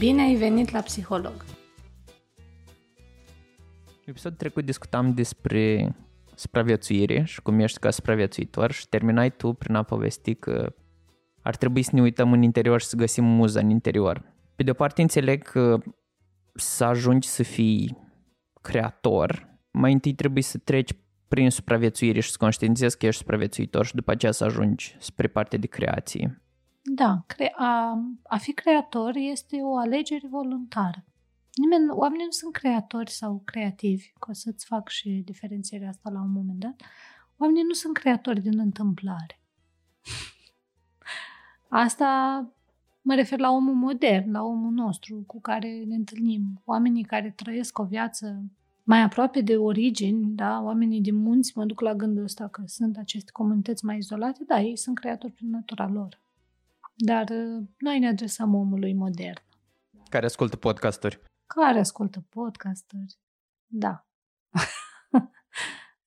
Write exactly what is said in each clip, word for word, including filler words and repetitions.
Bine ai venit la psiholog! Episodul trecut discutam despre supraviețuire și cum ești ca supraviețuitor și terminai tu prin a povesti că ar trebui să ne uităm în interior și să găsim muza în interior. Pe de o parte înțeleg că să ajungi să fii creator, mai întâi trebuie să treci prin supraviețuire și să conștientizezi că ești supraviețuitor și după aceea să ajungi spre partea de creație. Da, cre- a, a fi creator este o alegere voluntară. Nimeni, oamenii nu sunt creatori sau creativi, că o să-ți fac și diferențierea asta la un moment dat. Oamenii nu sunt creatori din întâmplare. Asta mă refer la omul modern, la omul nostru cu care ne întâlnim. Oamenii care trăiesc o viață mai aproape de origini, da? Oamenii din munți, mă duc la gândul ăsta că sunt aceste comunități mai izolate, da, ei sunt creatori prin natura lor. Dar noi ne adresăm omului modern. Care ascultă podcasturi. Care ascultă podcasturi, da.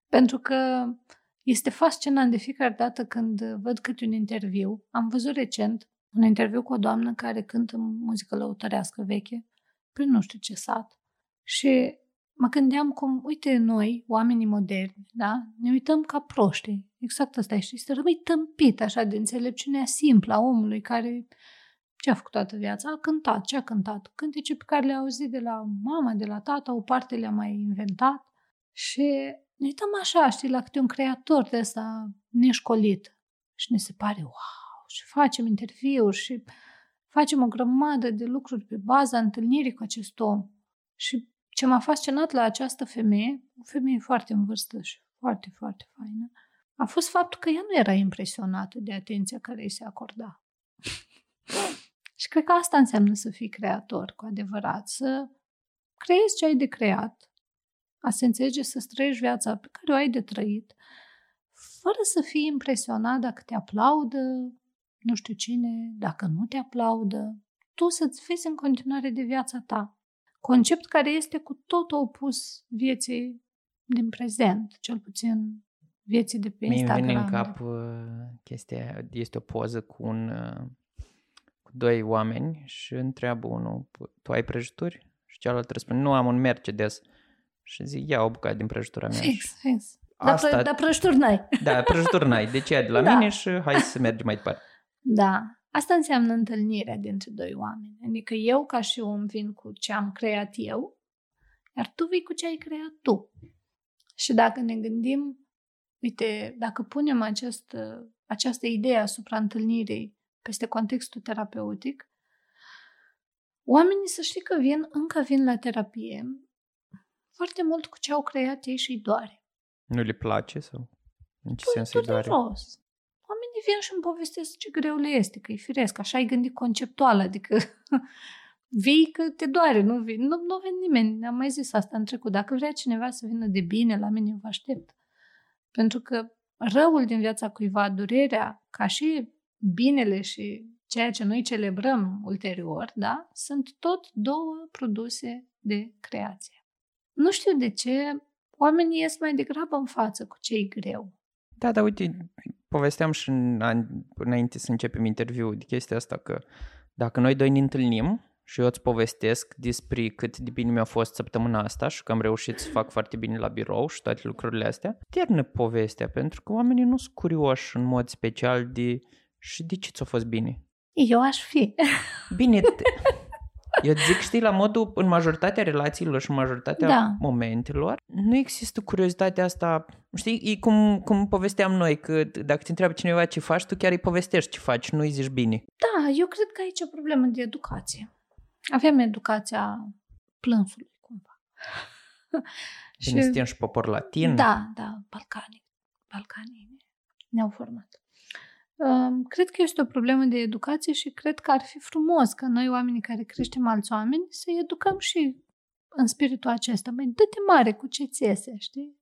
Pentru că este fascinant de fiecare dată când văd câte un interviu. Am văzut recent un interviu cu o doamnă care cântă muzică lăutărească veche, prin nu știu ce sat. Și mă gândeam cum, uite, noi, oamenii moderni, da, ne uităm ca proști. Exact asta e. Și să rămâi tâmpit așa de înțelepciunea simplă a omului care ce a făcut toată viața? A cântat. Ce a cântat? Cântece pe care le-a auzit de la mama, de la tata, o parte le-a mai inventat. Și ne uităm așa, știi, la câte un creator de ăsta neșcolit. Și ne se pare, wow, și facem interviuri și facem o grămadă de lucruri pe baza întâlnirii cu acest om. Și ce m-a fascinat la această femeie, o femeie foarte în vârstă și foarte, foarte faină, a fost faptul că ea nu era impresionată de atenția care îi se acorda. Și cred că asta înseamnă să fii creator, cu adevărat, să creezi ce ai de creat, a se înțelege să-ți trăiești viața pe care o ai de trăit, fără să fii impresionat dacă te aplaudă, nu știu cine, dacă nu te aplaudă, tu să-ți vezi în continuare de viața ta. Concept care este cu totul opus vieții din prezent, cel puțin vieții de pe Instagram. Mi-e vine în cap chestia, este o poză cu un... doi oameni și întreabă unul, tu ai prăjituri? Și cealaltă răspunde, nu, am un Mercedes. Și zic, ia o bucată din prăjitura mea. Fix, fix. Asta... Dar da, prăjituri n-ai. Da, prăjituri n-ai. Deci ia de la da. mine și hai să mergem mai departe. Da. Asta înseamnă întâlnirea dintre doi oameni. Adică eu ca și om vin cu ce am creat eu, iar tu vii cu ce ai creat tu. Și dacă ne gândim, uite, dacă punem această, această idee asupra întâlnirii peste contextul terapeutic, oamenii să știi că vin, încă vin la terapie foarte mult cu ce au creat ei și îi doare. Nu le place sau? În ce sens îi doare? Rost. Oamenii vin și îmi povestesc ce greu le este, că e firesc, așa ai gândit conceptual, adică vii că te doare, nu vii. Nu, nu vine nimeni, n-am mai zis asta în trecut. Dacă vrea cineva să vină de bine la mine, vă aștept. Pentru că răul din viața cuiva, durerea, ca și binele și ceea ce noi celebrăm ulterior, da, sunt tot două produse de creație. Nu știu de ce oamenii ies mai degrabă în față cu ce-i greu. Da, dar uite, povesteam și înainte să începem interviul de chestia asta, că dacă noi doi ne întâlnim și eu îți povestesc despre cât de bine mi-a fost săptămâna asta și că am reușit să fac foarte bine la birou și toate lucrurile astea, ternă povestea, pentru că oamenii nu sunt curioși în mod special de... Și de ce ți-a fost bine? Eu aș fi. Bine. Eu zic, știi, la modul, în majoritatea relațiilor și în majoritatea da. momentelor, nu există curiozitatea asta. Știi, e cum, cum povesteam noi, că dacă te întreabă cineva ce faci, tu chiar îi povestești ce faci, nu îi zici bine. Da, eu cred că aici e o problemă de educație. Avem educația plânsului, cumva. Bine, și... suntem și popor latin. Da, da, balcanii. Balcanii ne-au format. Cred că este o problemă de educație și cred că ar fi frumos ca noi oamenii care creștem alți oameni să-i educăm și în spiritul acesta. Băi, dă-te mare cu ce ți iese, știi?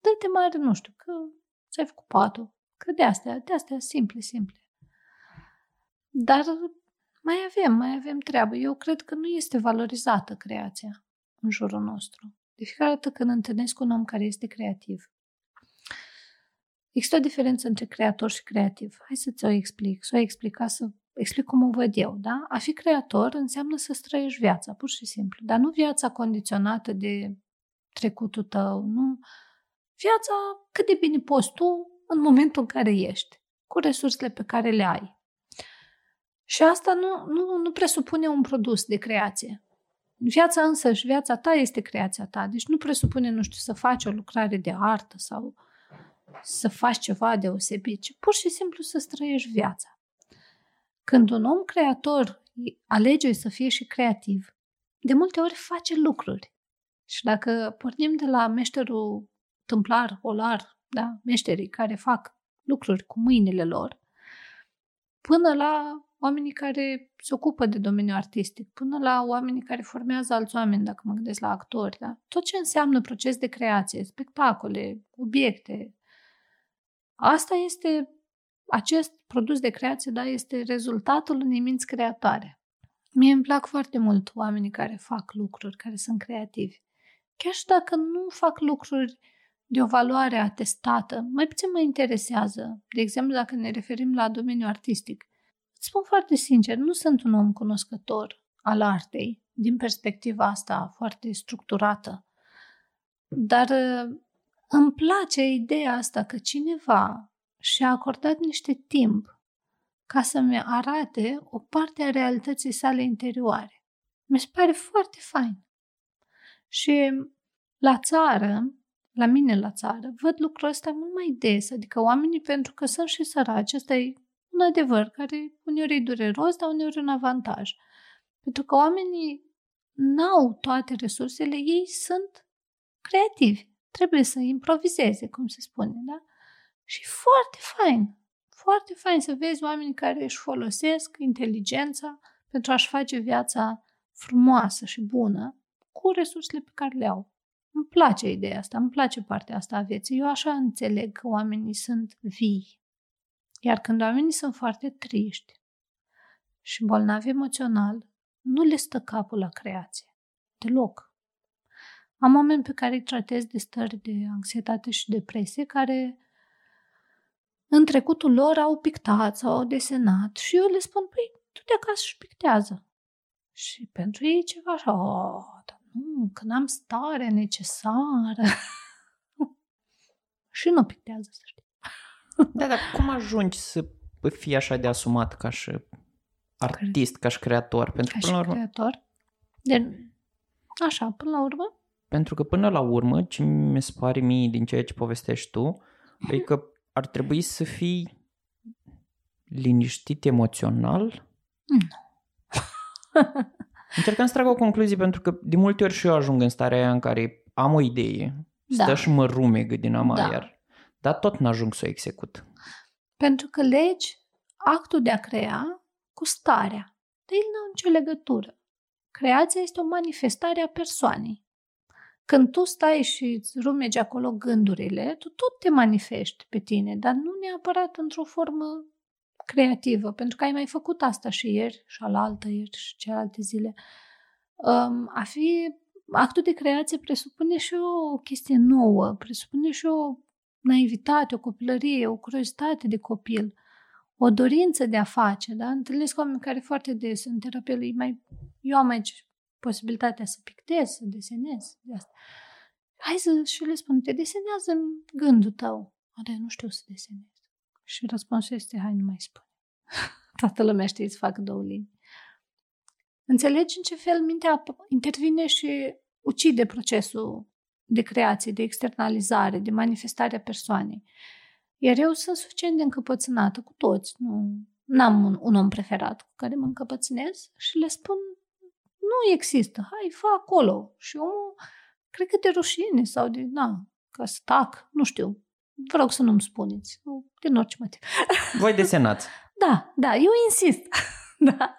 Dă-te mare, nu știu, că ți-ai făcut patul. Că de astea, de astea, simple, simple. Dar mai avem, mai avem treabă. Eu cred că nu este valorizată creația în jurul nostru. De fiecare dată când întâlnesc un om care este creativ, există o diferență între creator și creativ. Hai să ți-o explic. Să o explica să explic cum o văd eu, da? A fi creator înseamnă să-ți trăiești viața, pur și simplu. Dar nu viața condiționată de trecutul tău, nu. Viața cât de bine poți tu în momentul în care ești, cu resursele pe care le ai. Și asta nu, nu, nu presupune un produs de creație. Viața însăși, viața ta este creația ta, deci nu presupune, nu știu, să faci o lucrare de artă sau să faci ceva deosebit, ci pur și simplu să-ți trăiești viața. Când un om creator alege să fie și creativ, de multe ori face lucruri. Și dacă pornim de la meșterul tâmplar, olar, da, meșterii care fac lucruri cu mâinile lor, până la oamenii care se ocupă de domeniul artistic, până la oamenii care formează alți oameni, dacă mă gândesc la actori, da? Tot ce înseamnă proces de creație, spectacole, obiecte, asta este, acest produs de creație, da, este rezultatul unei minți creatoare. Mie îmi plac foarte mult oamenii care fac lucruri, care sunt creativi. Chiar și dacă nu fac lucruri de o valoare atestată, mai puțin mă interesează. De exemplu, dacă ne referim la domeniul artistic, îți spun foarte sincer, nu sunt un om cunoscător al artei, din perspectiva asta foarte structurată, dar îmi place ideea asta că cineva și-a acordat niște timp ca să-mi arate o parte a realității sale interioare. Mi se pare foarte fain. Și la țară, la mine la țară, văd lucrul ăsta mult mai des, adică oamenii, pentru că sunt și săraci, ăsta e un adevăr care uneori e dureros, dar uneori e un avantaj. Pentru că oamenii n-au toate resursele, ei sunt creativi. Trebuie să improvizeze, cum se spune, da? Și foarte fain, foarte fain să vezi oameni care își folosesc inteligența pentru a-și face viața frumoasă și bună cu resursele pe care le au. Îmi place ideea asta, îmi place partea asta a vieții. Eu așa înțeleg că oamenii sunt vii. Iar când oamenii sunt foarte triști și bolnavi emoțional, nu le stă capul la creație. Deloc. Am oameni pe care îi tratez de stări de anxietate și depresie care în trecutul lor au pictat sau au desenat și eu le spun, păi, tu de acasă și pictează. Și pentru ei ceva așa, o, dar nu, că n-am starea necesară. Și nu pictează, să știi. Da, dar cum ajungi să fii așa de asumat ca și artist, ca și creator? Pentru ca până și urmă... creator? De... Așa, până la urmă? Pentru că până la urmă, ce mi se pare mie din ceea ce povestești tu, mm-hmm. e că ar trebui să fii liniștit emoțional? Nu. Încercăm să trag o concluzie, pentru că de multe ori și eu ajung în starea aia în care am o idee, da. Stă și mă rumegă din amaier, da. Dar tot n-ajung să o execut. Pentru că legi actul de a crea cu starea. Dar el nu au nicio legătură. Creația este o manifestare a persoanei. Când tu stai și îți rumegi acolo gândurile, tu tot te manifesti pe tine, dar nu neapărat într-o formă creativă, pentru că ai mai făcut asta și ieri, și alaltă ieri, și celelalte zile. Um, a fi, actul de creație presupune și o chestie nouă, presupune și o naivitate, o copilărie, o curiozitate de copil, o dorință de a face, da? Întâlnesc oameni care foarte des în terapie, mai, eu am aici posibilitatea să pictez, să desenez, de asta. Hai să și le spun, te desenează în gândul tău. Are, nu știu să desenez. Și răspunsul este, hai, nu mai spun. Toată lumea știe să facă două linii. Înțelegi în ce fel mintea intervine și ucide procesul de creație, de externalizare, de manifestarea persoanei. Iar eu sunt suficient de încăpățânată cu toți. Nu, n-am un, un om preferat cu care mă încăpățânez și le spun, nu există, hai, fă acolo. Și omul, cred că de rușine sau de, na, că să tac, nu știu. Vă rog să nu-mi spuneți, din orice motiv. Voi desenați. Da, da, eu insist. Da.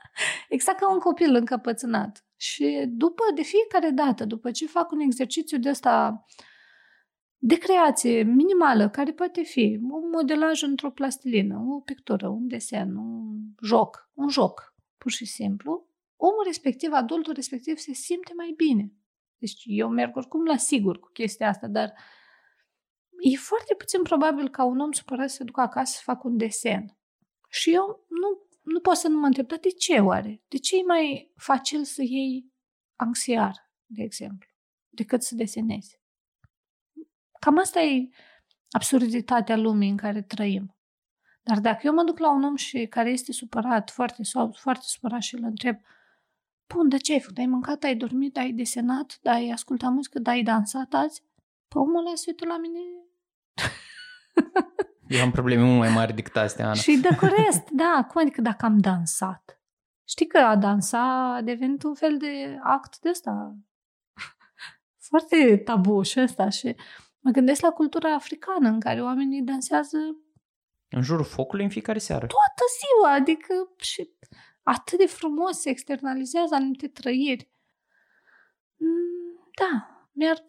Exact ca un copil încăpățânat. Și după, de fiecare dată, după ce fac un exercițiu de ăsta de creație minimală, care poate fi un modelaj într-o plastilină, o pictură, un desen, un joc, un joc, pur și simplu, omul respectiv, adultul respectiv, se simte mai bine. Deci eu merg oricum la sigur cu chestia asta, dar e foarte puțin probabil ca un om supărat să se ducă acasă să facă un desen. Și eu nu nu pot să nu mă întreb, dar de ce oare? De ce e mai facil să iei anxiar, de exemplu, decât să desenezi? Cam asta e absurditatea lumii în care trăim. Dar dacă eu mă duc la un om și care este supărat, foarte, sau, foarte supărat și îl întreb, bun, de ce ai făcut? Ai mâncat, ai dormit, ai desenat, ai ascultat muzică, ai dansat azi? Pă, omul ăla se uită la mine. Eu am probleme mult mai mari decât astea, Ana. Și de corect, da, cum adică dacă am dansat? Știi că a dansa a devenit un fel de act de ăsta foarte tabu și ăsta și mă gândesc la cultura africană în care oamenii dansează în jurul focului în fiecare seară. Toată ziua, adică și atât de frumos se externalizează anumite trăiri. Da, mi-ar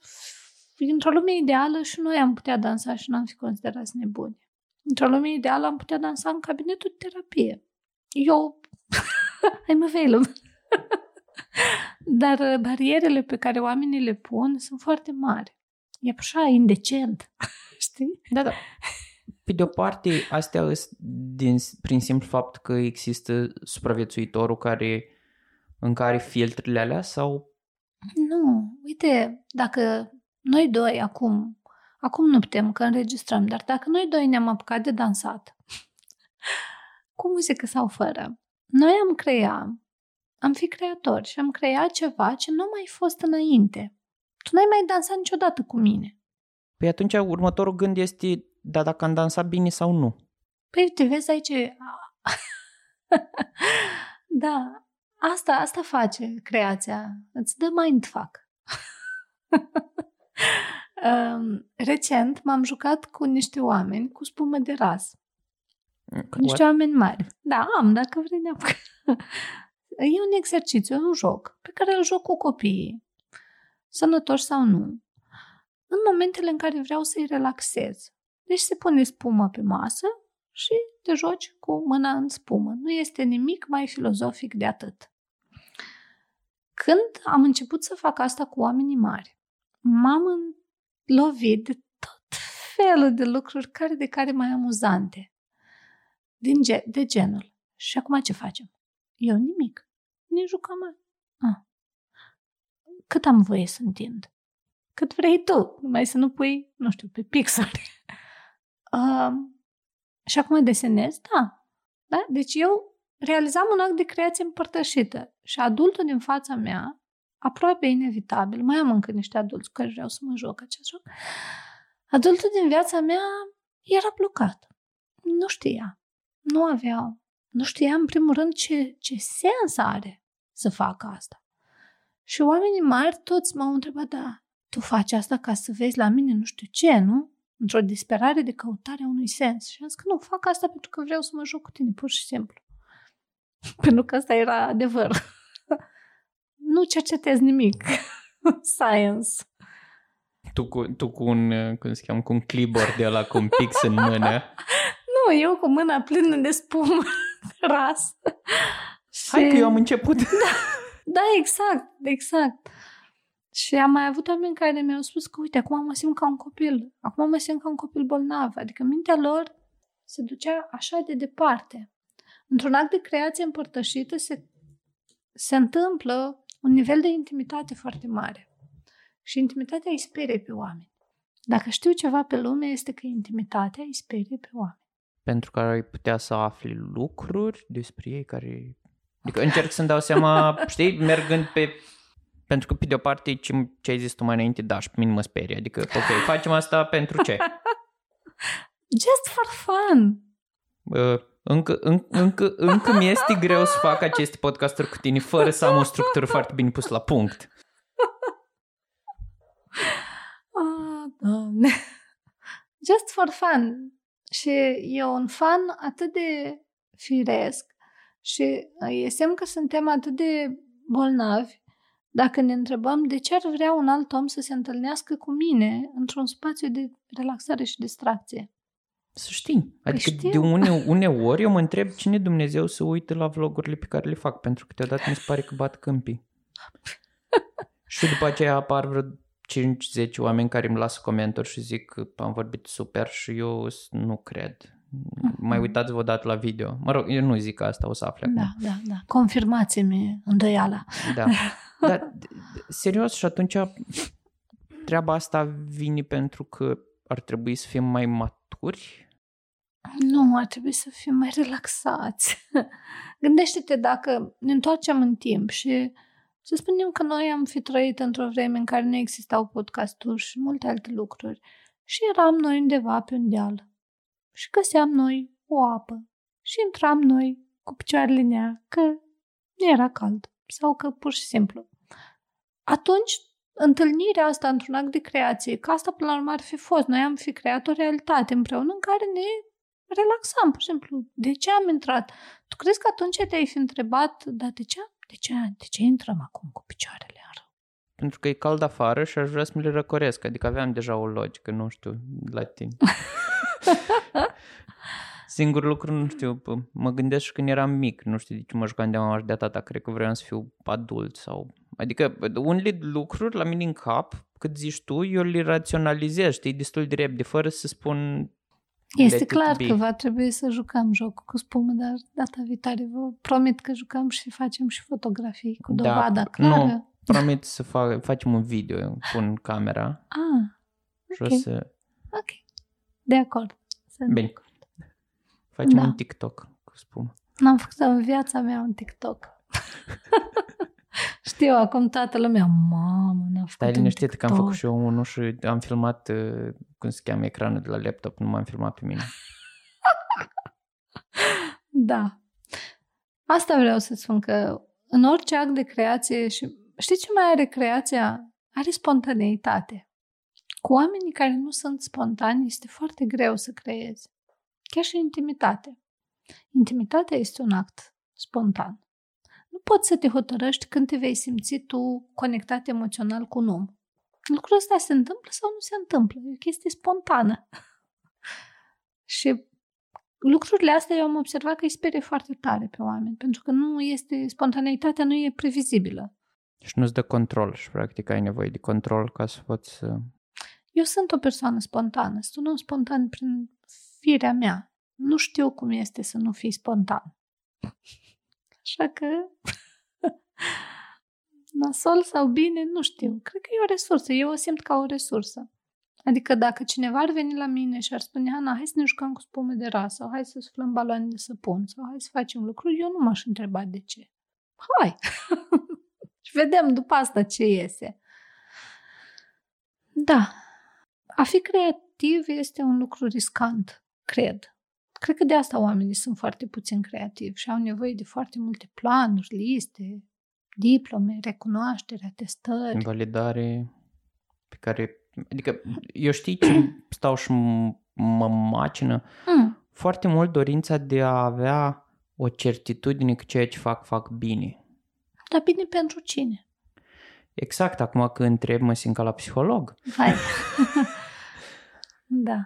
într-o lume ideală și noi am putea dansa și n-am fi considerați nebuni. Într-o lume ideală am putea dansa în cabinetul de terapie. Eu I'm available. Dar barierele pe care oamenii le pun sunt foarte mari. E așa indecent, știi? Da, da. Pe de-o parte, astea din, prin simplu fapt că există supraviețuitorul care, în care filtrele alea sau... Nu, uite, dacă noi doi acum, acum nu putem că înregistrăm, dar dacă noi doi ne-am apucat de dansat, cu muzică sau fără, noi am creat, am fi creatori și am creat ceva ce nu a mai fost înainte. Tu n-ai mai dansat niciodată cu mine. Păi atunci următorul gând este, da, dacă am dansat bine sau nu. Păi te vezi aici... Da, asta, asta face creația. Îți dă mindfuck. um, recent m-am jucat cu niște oameni cu spumă de ras. Cu niște oameni mari. Da, am, dacă vrei neapărat. E un exercițiu, un joc, pe care îl joc cu copiii. Sănătoși sau nu. În momentele în care vreau să-i relaxez. Deci se pune spumă pe masă și te joci cu mâna în spumă. Nu este nimic mai filozofic de atât. Când am început să fac asta cu oamenii mari, m-am lovit de tot felul de lucruri care de care mai amuzante. Din ge- de genul. Și acum ce facem? Eu nimic. Ne jucăm. Ah. Cât am voie să întind? Cât vrei tu. Numai să nu pui, nu știu, pe pixuri. Uh, și acum desenez? Da. Da. Deci eu realizam un act de creație împărtășită și adultul din fața mea, aproape inevitabil, mai am încă niște adulți cu care vreau să mă joc acest joc, adultul din viața mea era blocat. Nu știa. Nu avea. Nu știa în primul rând ce, ce sens are să facă asta. Și oamenii mari toți m-au întrebat, da, tu faci asta ca să vezi la mine nu știu ce, nu? Într-o disperare de căutare a unui sens. Și am zis că nu, fac asta pentru că vreau să mă joc cu tine, pur și simplu. Pentru că asta era adevărul. Nu cercetez nimic. Science. Tu cu, tu cu un, cum se cheamă, cu un clipboard de ăla, cu un pix în mână. Nu, eu cu mâna plină de spumă ras. Hai și... că eu am început. Da, da, exact, exact. Și am mai avut oameni care mi-au spus că, uite, acum mă simt ca un copil. Acum mă simt ca un copil bolnav. Adică mintea lor se ducea așa de departe. Într-un act de creație împărtășită se, se întâmplă un nivel de intimitate foarte mare. Și intimitatea îi sperie pe oameni. Dacă știu ceva pe lume, este că intimitatea îi sperie pe oameni. Pentru că ai putea să afli lucruri despre ei care... Adică încerc să-mi dau seama, știi, mergând pe... Pentru că, pe de-o parte, ce, ce ai zis tu mai înainte, da, și pe mine mă sperie. Adică, ok, facem asta pentru ce? Just for fun! Uh, încă încă, încă, încă mi-este greu să fac aceste podcasturi cu tine fără să am o structură foarte bine pusă la punct. Oh, just for fun! Și e un fun atât de firesc și e semn că suntem atât de bolnavi. Dacă ne întrebăm de ce ar vrea un alt om să se întâlnească cu mine într-un spațiu de relaxare și distracție. Să știi. Adică păi de une, uneori eu mă întreb cine Dumnezeu se uită la vlogurile pe care le fac, pentru că câteodată mi se pare că bat câmpii. Și după aceea apar vreo cinci zece oameni care îmi lasă comentarii și zic că am vorbit super și eu nu cred. Mai uitați-vă dat la video. Mă rog, eu nu zic asta, o să afle acum. Da, da, da. Confirmați-mi îndoiala. Da. Dar, serios, și atunci treaba asta vine pentru că ar trebui să fim mai maturi? Nu, ar trebui să fim mai relaxați. Gândește-te dacă ne întoarcem în timp și să spunem că noi am fi trăit într-o vreme în care nu existau podcasturi și multe alte lucruri și eram noi undeva pe un deal și găseam noi o apă și intram noi cu picioarele în ea că nu era cald sau că pur și simplu. Atunci, întâlnirea asta într-un act de creație, că asta până la urmă ar fi fost, noi am fi creat o realitate împreună în care ne relaxam, pur și simplu. De ce am intrat? Tu crezi că atunci te-ai fi întrebat, dar de ce? De ce, de ce intrăm acum cu picioarele în rău? Pentru că e cald afară și aș vrea să mi le răcoresc. Adică aveam deja o logică, nu știu, la tine. Singurul lucru, nu știu, mă gândesc și când eram mic, nu știu de ce mă jucam de mama și de tata, cred că vreau să fiu adult sau... Adică unele lucruri la mine în cap, cât zici tu, eu le raționalizez, știi, destul de repede, fără să spun... Este clar că va trebui să jucăm jocul cu spumă, dar data viitoare vă promit că jucăm și facem și fotografii cu dovada da, clară. Nu, promit să fac, facem un video, pun camera. Ah, ok. Și o să... Ok, de acord. Să Bine, de acord. Facem da. un TikTok cu spumă. N-am făcut în viața mea un TikTok. Știu, acum toată lumea, mamă, n-am făcut Stai liniștit că am făcut și eu unul și am filmat, cum se cheamă, ecranul de la laptop, nu m-am filmat pe mine. Da. Asta vreau să spun, că în orice act de creație, și știi ce mai are creația? Are spontaneitate. Cu oamenii care nu sunt spontani este foarte greu să creezi. Chiar și intimitate. Intimitatea este un act spontan. Nu poți să te hotărăști când te vei simți tu conectat emoțional cu un om. Lucrul ăsta se întâmplă sau nu se întâmplă. E o chestie spontană. Și lucrurile astea eu am observat că îi sperie foarte tare pe oameni, pentru că nu este, spontaneitatea nu e previzibilă. Și nu-ți dă control și practic ai nevoie de control ca să poți să... Eu sunt o persoană spontană. Sunt un om spontan prin firea mea. Nu știu cum este să nu fii spontan. Așa că, nasol sau bine, nu știu. Cred că e o resursă. Eu o simt ca o resursă. Adică dacă cineva ar veni la mine și ar spune, Ana, hai să ne jucăm cu spume de ras, sau hai să suflăm baloane de săpun, sau hai să facem lucruri, eu nu m-aș întreba de ce. Hai! Și vedem după asta ce iese. Da. A fi creativ este un lucru riscant, cred. Cred că de asta oamenii sunt foarte puțin creativi și au nevoie de foarte multe planuri, liste, diplome, recunoaștere, atestări. Validare pe care... Adică eu știi ce stau și mă macină? Mm. Foarte mult dorința de a avea o certitudine că ceea ce fac, fac bine. Dar bine pentru cine? Exact, acum că întreb mă simt ca la psiholog. Hai. Da.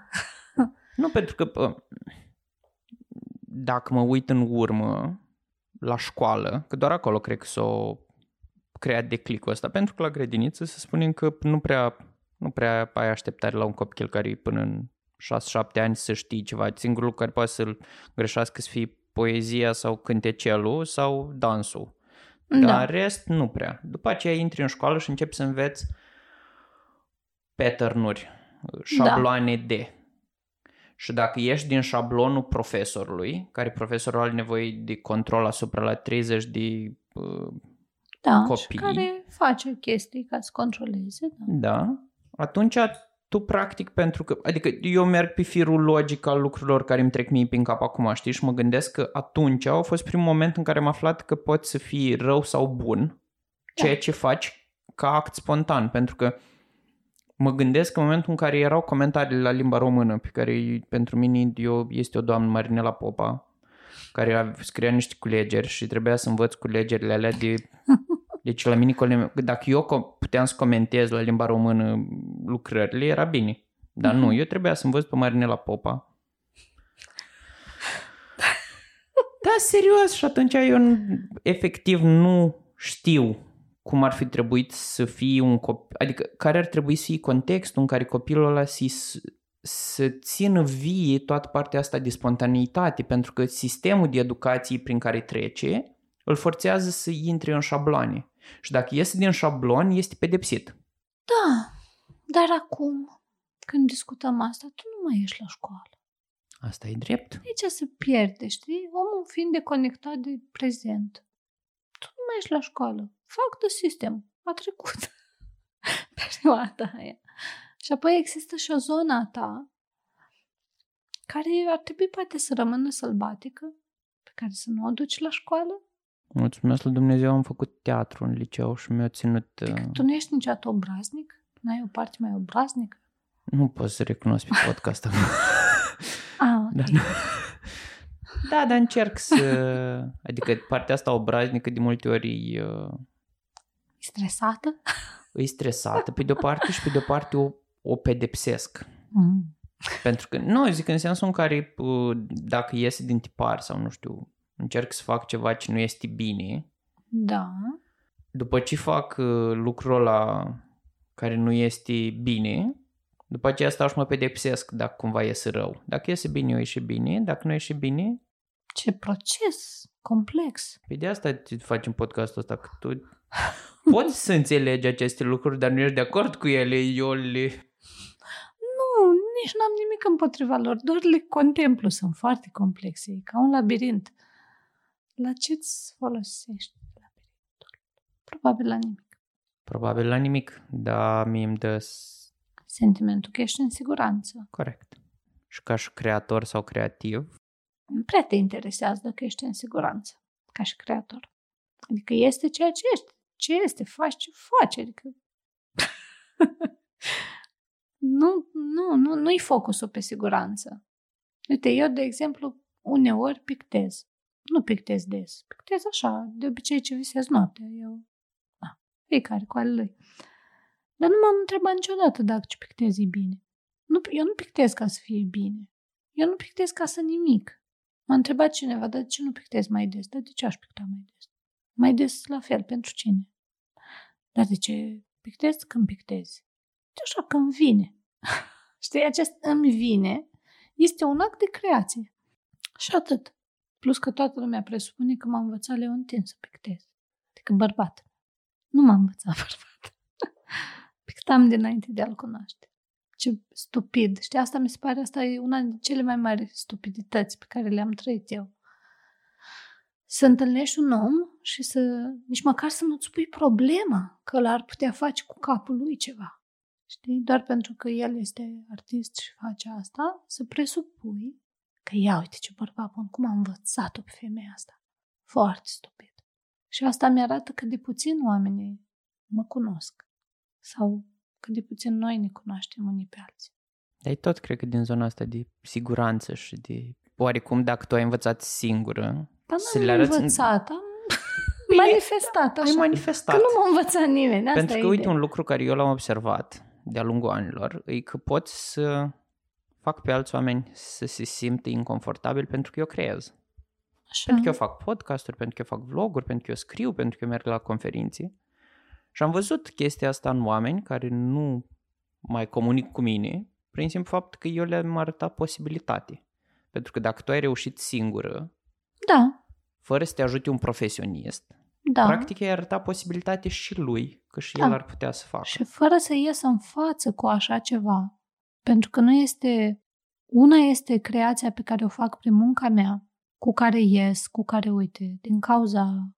Nu, pentru că... Pă, dacă mă uit în urmă la școală, că doar acolo cred că s-o creat declicul ăsta, pentru că la grădiniță să spunem că nu prea, nu prea ai așteptare la un copil care până în șase șapte ani să știi ceva. Singurul lucru care poate să-l greșească să fie poezia sau cântecelul sau dansul. Da. Dar rest nu prea. După aceea intri în școală și începi să înveți pattern-uri, șabloane da. de... Și dacă ieși din șablonul profesorului, care profesorul are nevoie de control asupra la treizeci de uh, da, copii. Da, care face chestii ca să controleze. Da. da. Atunci tu practic pentru că... Adică eu merg pe firul logic al lucrurilor care îmi trec mie prin cap acum, știi? Și mă gândesc că atunci a fost primul moment în care am aflat că poți să fii rău sau bun ceea da. ce faci ca act spontan. Pentru că mă gândesc că în momentul în care erau comentariile la limba română, pe care pentru mine eu, este o doamnă, Marinela Popa, care scria niște culegeri și trebuia să învăț culegerile alea de... Deci la mine, dacă eu puteam să comentez la limba română lucrările, era bine. Dar nu, eu trebuia să învăț pe Marinela Popa. Da, serios! Și atunci eu efectiv nu știu cum ar fi trebuit să fie un copil, adică care ar trebui să fie contextul în care copilul ăla se, să țină vie toată partea asta de spontaneitate, pentru că sistemul de educație prin care trece îl forțează să intre în șabloane. Și dacă iese din șablon, este pedepsit. Da, dar acum, când discutăm asta, tu nu mai ești la școală. Asta e drept. Aici se pierde, știi? Omul fiind deconectat de prezent. Tu nu mai ești la școală. Fuck the system. A trecut perioada aia. Și apoi există și o zona ta care ar trebui poate să rămână sălbatică, pe care să nu o duci la școală. Mulțumesc la Dumnezeu, am făcut teatru în liceu și mi-a ținut... Adică tu nu ești niciodată obraznic? N-ai o parte mai obraznică? Nu pot să recunosc pe podcast-ul. Ah, okay. Da, da, dar încerc să... Adică partea asta obraznică de multe ori e... E stresată? E stresată pe de-o parte și pe de-o parte o, o pedepsesc. Mm. Pentru că, nu, zic în sensul în care dacă iese din tipar sau nu știu, încerc să fac ceva ce nu este bine. Da. După ce fac lucrul ăla care nu este bine... După aceea stau și mă pedepsesc dacă cumva iese rău. Dacă iese bine, eu ieșe bine. Dacă nu ieșe bine... Ce proces complex! Păi de asta facem podcastul ăsta, că tu poți să înțelegi aceste lucruri, dar nu ești de acord cu ele, eu le... Nu, nici n-am nimic împotriva lor, doar le contemplu, sunt foarte complexe, e ca un labirint. La ce-ți folosești labirintul? Probabil la nimic. Probabil la nimic, dar mie îmi dă... Sentimentul că ești în siguranță. Corect. Și ca și creator sau creativ? Nu prea te interesează dacă ești în siguranță, ca și creator. Adică este ceea ce ești. Ce este, faci ce faci. Adică... nu, nu, nu, nu-i focusul pe siguranță. Uite, eu, de exemplu, uneori pictez. Nu pictez des. Pictez așa, de obicei ce visez noaptea. Eu, da, fiecare cu ale lui. Dar nu m-am întrebat niciodată dacă ce pictez e bine. Nu, eu nu pictez ca să fie bine. Eu nu pictez ca să nimic. M-a întrebat cineva, dar de ce nu pictez mai des? Dar de ce aș picta mai des? Mai des la fel, pentru cine? Dar de ce pictez când pictez? De așa că îmi vine. Știi, acest îmi vine este un act de creație. Și atât. Plus că toată lumea presupune că m-a învățat Leontin să pictez. Adică bărbat. Nu m-a învățat bărbat. Pictam dinainte de a-l cunoaște. Ce stupid. Știi, asta mi se pare, asta e una din cele mai mari stupidități pe care le-am trăit eu. Să întâlnești un om și să, nici măcar să nu-ți pui problema că l-ar putea face cu capul lui ceva. Știi? Doar pentru că el este artist și face asta, să presupui că ia uite ce bărbat bun, cum a învățat-o pe femeia asta. Foarte stupid. Și asta mi-arată că de puțin oamenii mă cunosc. Sau cât de puțin noi ne cunoaștem unii pe alții. Dar tot cred că din zona asta de siguranță și de... Oarecum dacă tu ai învățat singură... Dar nu am învățat, am manifestat așa. Ai manifestat. Că nu m-a învățat nimeni. Asta Pentru că, uite, un lucru care eu l-am observat de-a lungul anilor, e că pot să fac pe alți oameni să se simtă inconfortabil pentru că eu creez. Așa. Pentru că eu fac podcasturi, pentru că eu fac vloguri, pentru că eu scriu, pentru că eu merg la conferințe. Și am văzut chestia asta în oameni care nu mai comunic cu mine prin simplu fapt că eu le-am arătat posibilitate. Pentru că dacă tu ai reușit singură, da, fără să te ajute un profesionist, da, practic ai arătat posibilitate și lui, că și da, el ar putea să facă. Și fără să iasă în față cu așa ceva, pentru că nu este... Una este creația pe care o fac prin munca mea, cu care ies, cu care, uite, din cauza...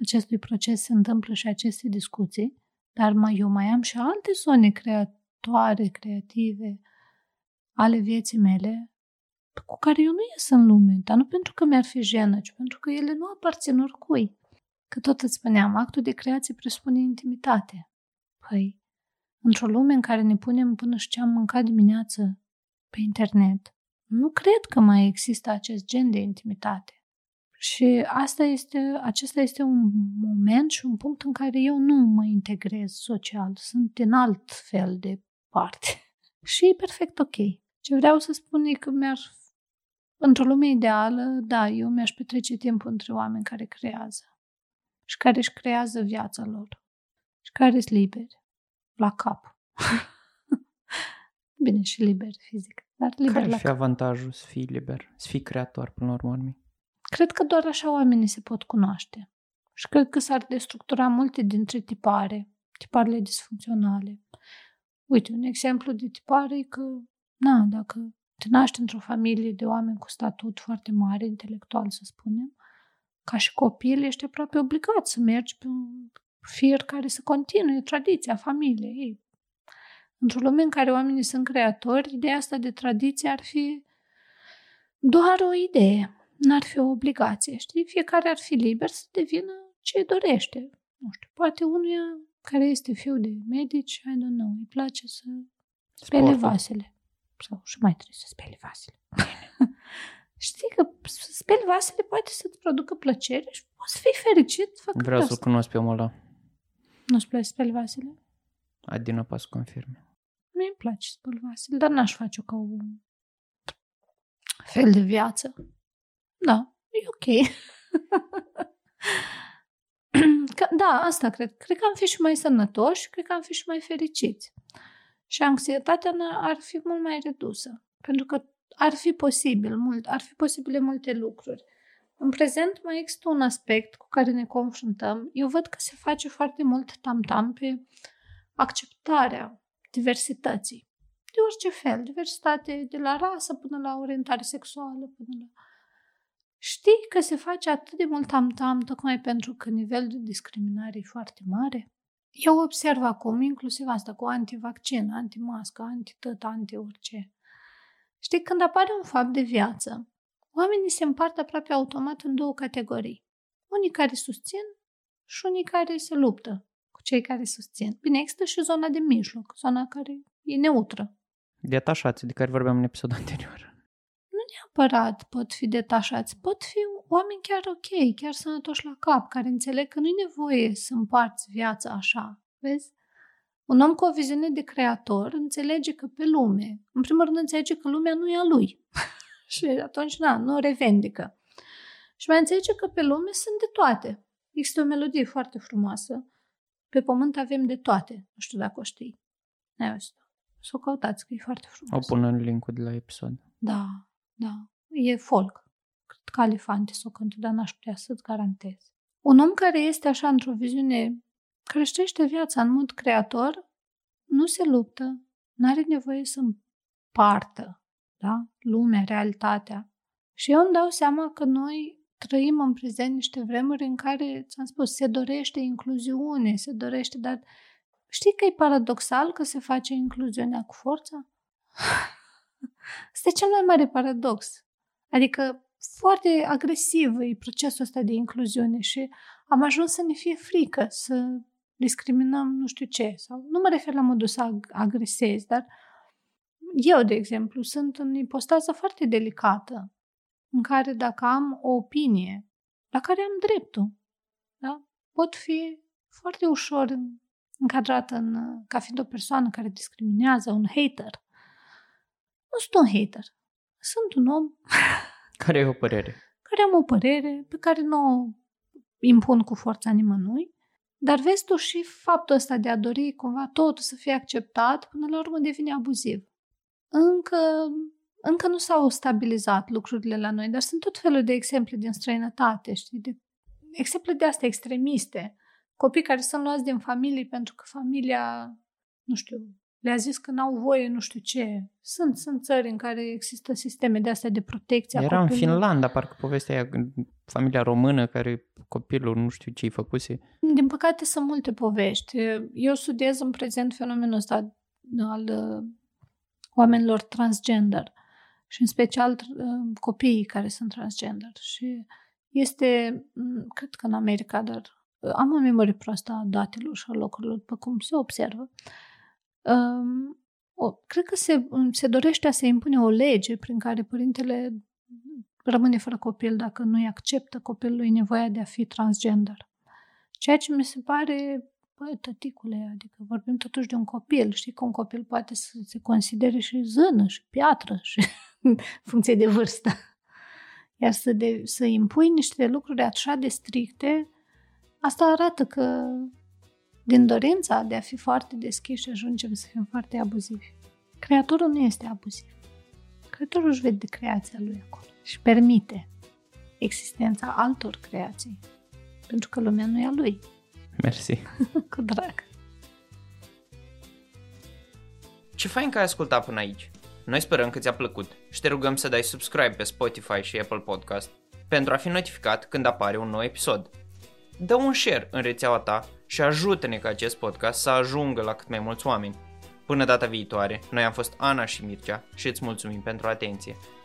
acestui proces se întâmplă și aceste discuții, dar mai, eu mai am și alte zone creatoare, creative, ale vieții mele, cu care eu nu ies în lume, dar nu pentru că mi-ar fi jenă, ci pentru că ele nu aparțin oricui. Că tot îți spuneam, actul de creație presupune intimitate. Păi, într-o lume în care ne punem până și ce am mâncat dimineață pe internet, nu cred că mai există acest gen de intimitate. Și asta este, acesta este un moment și un punct în care eu nu mă integrez social. Sunt în alt fel de parte. Și e perfect ok. Ce vreau să spun e că mi-ar... Într-o lume ideală, da, eu mi-aș petrece timpul între oameni care creează. Și care își creează viața lor. Și care sunt liberi. La cap. Bine, și liber fizic, dar liber. Care ar fi avantajul să fii liber, să fii creator până la urmă? Cred că doar așa oamenii se pot cunoaște. Și cred că s-ar destructura multe dintre tipare, tiparele disfuncționale. Uite, un exemplu de tipare e că, na, dacă te naști într-o familie de oameni cu statut foarte mare, intelectual, să spunem, ca și copil, ești aproape obligat să mergi pe un fir care să continue tradiția familiei. Într-o lume în care oamenii sunt creatori, ideea asta de tradiție ar fi doar o idee, n-ar fi o obligație, știi? Fiecare ar fi liber să devină ce dorește. Nu știu, poate unuia care este fiu de medici, I don't know, îi place să spele Sportul. vasele. Sau și mai trebuie să speli vasele. Știi că să speli vasele poate să-ți producă plăcere și poți să fii fericit făcând Vreau asta. Să-l cunosc pe omul ăla. Nu-ți place să speli vasele? Adina poate să confirme. Mie-mi place să speli vasele, dar n-aș face-o ca un fel de viață. Da, e ok. Da, asta cred. Cred că am fi și mai sănătoși și cred că am fi și mai fericiți. Și anxietatea ar fi mult mai redusă. Pentru că ar fi posibil mult, ar fi posibile multe lucruri. În prezent mai există un aspect cu care ne confruntăm. Eu văd că se face foarte mult tam-tam pe acceptarea diversității. De orice fel. Diversitate de la rasă până la orientare sexuală, până la... Știi că se face atât de mult tam-tam tocmai pentru că nivelul de discriminare e foarte mare? Eu observ acum, inclusiv asta cu antivaccin, antimască, antităt, anti-orice. Știi, când apare un fapt de viață, oamenii se împart aproape automat în două categorii. Unii care susțin și unii care se luptă cu cei care susțin. Bine, există și zona de mijloc, zona care e neutră. Detașați, de care vorbeam în episodul anterior. Nu neapărat pot fi detașați, pot fi oameni chiar ok, chiar sănătoși la cap, care înțeleg că nu-i nevoie să împarți viața așa, vezi? Un om cu o viziune de creator înțelege că pe lume, în primul rând înțelege că lumea nu e a lui și atunci na, nu o revendică. Și mai înțelege că pe lume sunt de toate. Există o melodie foarte frumoasă, pe pământ avem de toate, nu știu dacă o știi. N-ai auzit? Să o căutați, că e foarte frumos. O pun în link-ul de la episod. Da, da, e folk. Cred că Alifante s-o cântă, dar n-aș putea să-ți garantez. Un om care este așa într-o viziune, care își trăiește viața în mod creator, nu se luptă, n-are nevoie să împartă, da? Lumea, realitatea. Și eu îmi dau seama că noi trăim în prezent niște vremuri în care, ți-am spus, se dorește incluziune, se dorește, dar știi că e paradoxal că se face incluziunea cu forța? Este cel mai mare paradox. Adică foarte agresiv e procesul ăsta de incluziune și am ajuns să ne fie frică să discriminăm nu știu ce. Sau, nu mă refer la modul să ag- agresez, dar eu, de exemplu, sunt în ipostază foarte delicată în care dacă am o opinie la care am dreptul, da? Pot fi foarte ușor încadrată în, ca fiind o persoană care discriminează, un hater. Nu sunt un hater. Sunt un om care e o părere. Care am o părere pe care nu o impun cu forța nimănui. Dar vezi tu și faptul ăsta de a dori cumva totul să fie acceptat, până la urmă devine abuziv. Încă, încă nu s-au stabilizat lucrurile la noi, dar sunt tot felul de exemple din străinătate, știi? De, exemple de astea extremiste. Copii care sunt luați din familie pentru că familia, nu știu, le-a zis că n-au voie, nu știu ce. Sunt, sunt țări în care există sisteme de astea de protecție. Era copilului. În Finlanda, parcă povestea aia, familia română care copilul nu știu ce-i făcuse. Din păcate sunt multe povești. Eu studiez în prezent fenomenul ăsta al oamenilor transgender și în special copiii care sunt transgender. Și este, cred că în America, dar am o memorie proastă a datelor și a locurilor, după cum se observă. Um, o, cred că se, se dorește a se impune o lege prin care părintele rămâne fără copil dacă nu-i acceptă copilului nevoia de a fi transgender. Ceea ce mi se pare, băi, tăticule, adică vorbim totuși de un copil, știi că un copil poate să se considere și zână și piatră și în funcție de vârstă. Iar să, de, să impui niște lucruri așa de stricte, asta arată că din dorința de a fi foarte deschiși, ajungem să fim foarte abuzivi. Creatorul nu este abuziv. Creatorul își vede creația lui acolo și permite existența altor creații, pentru că lumea nu e a lui. Mersi. Cu drag. Ce fain că ai ascultat până aici. Noi sperăm că ți-a plăcut și te rugăm să dai subscribe pe Spotify și Apple Podcast pentru a fi notificat când apare un nou episod. Dă un share în rețeaua ta și ajută-ne ca acest podcast să ajungă la cât mai mulți oameni. Până data viitoare, noi am fost Ana și Mircea și îți mulțumim pentru atenție.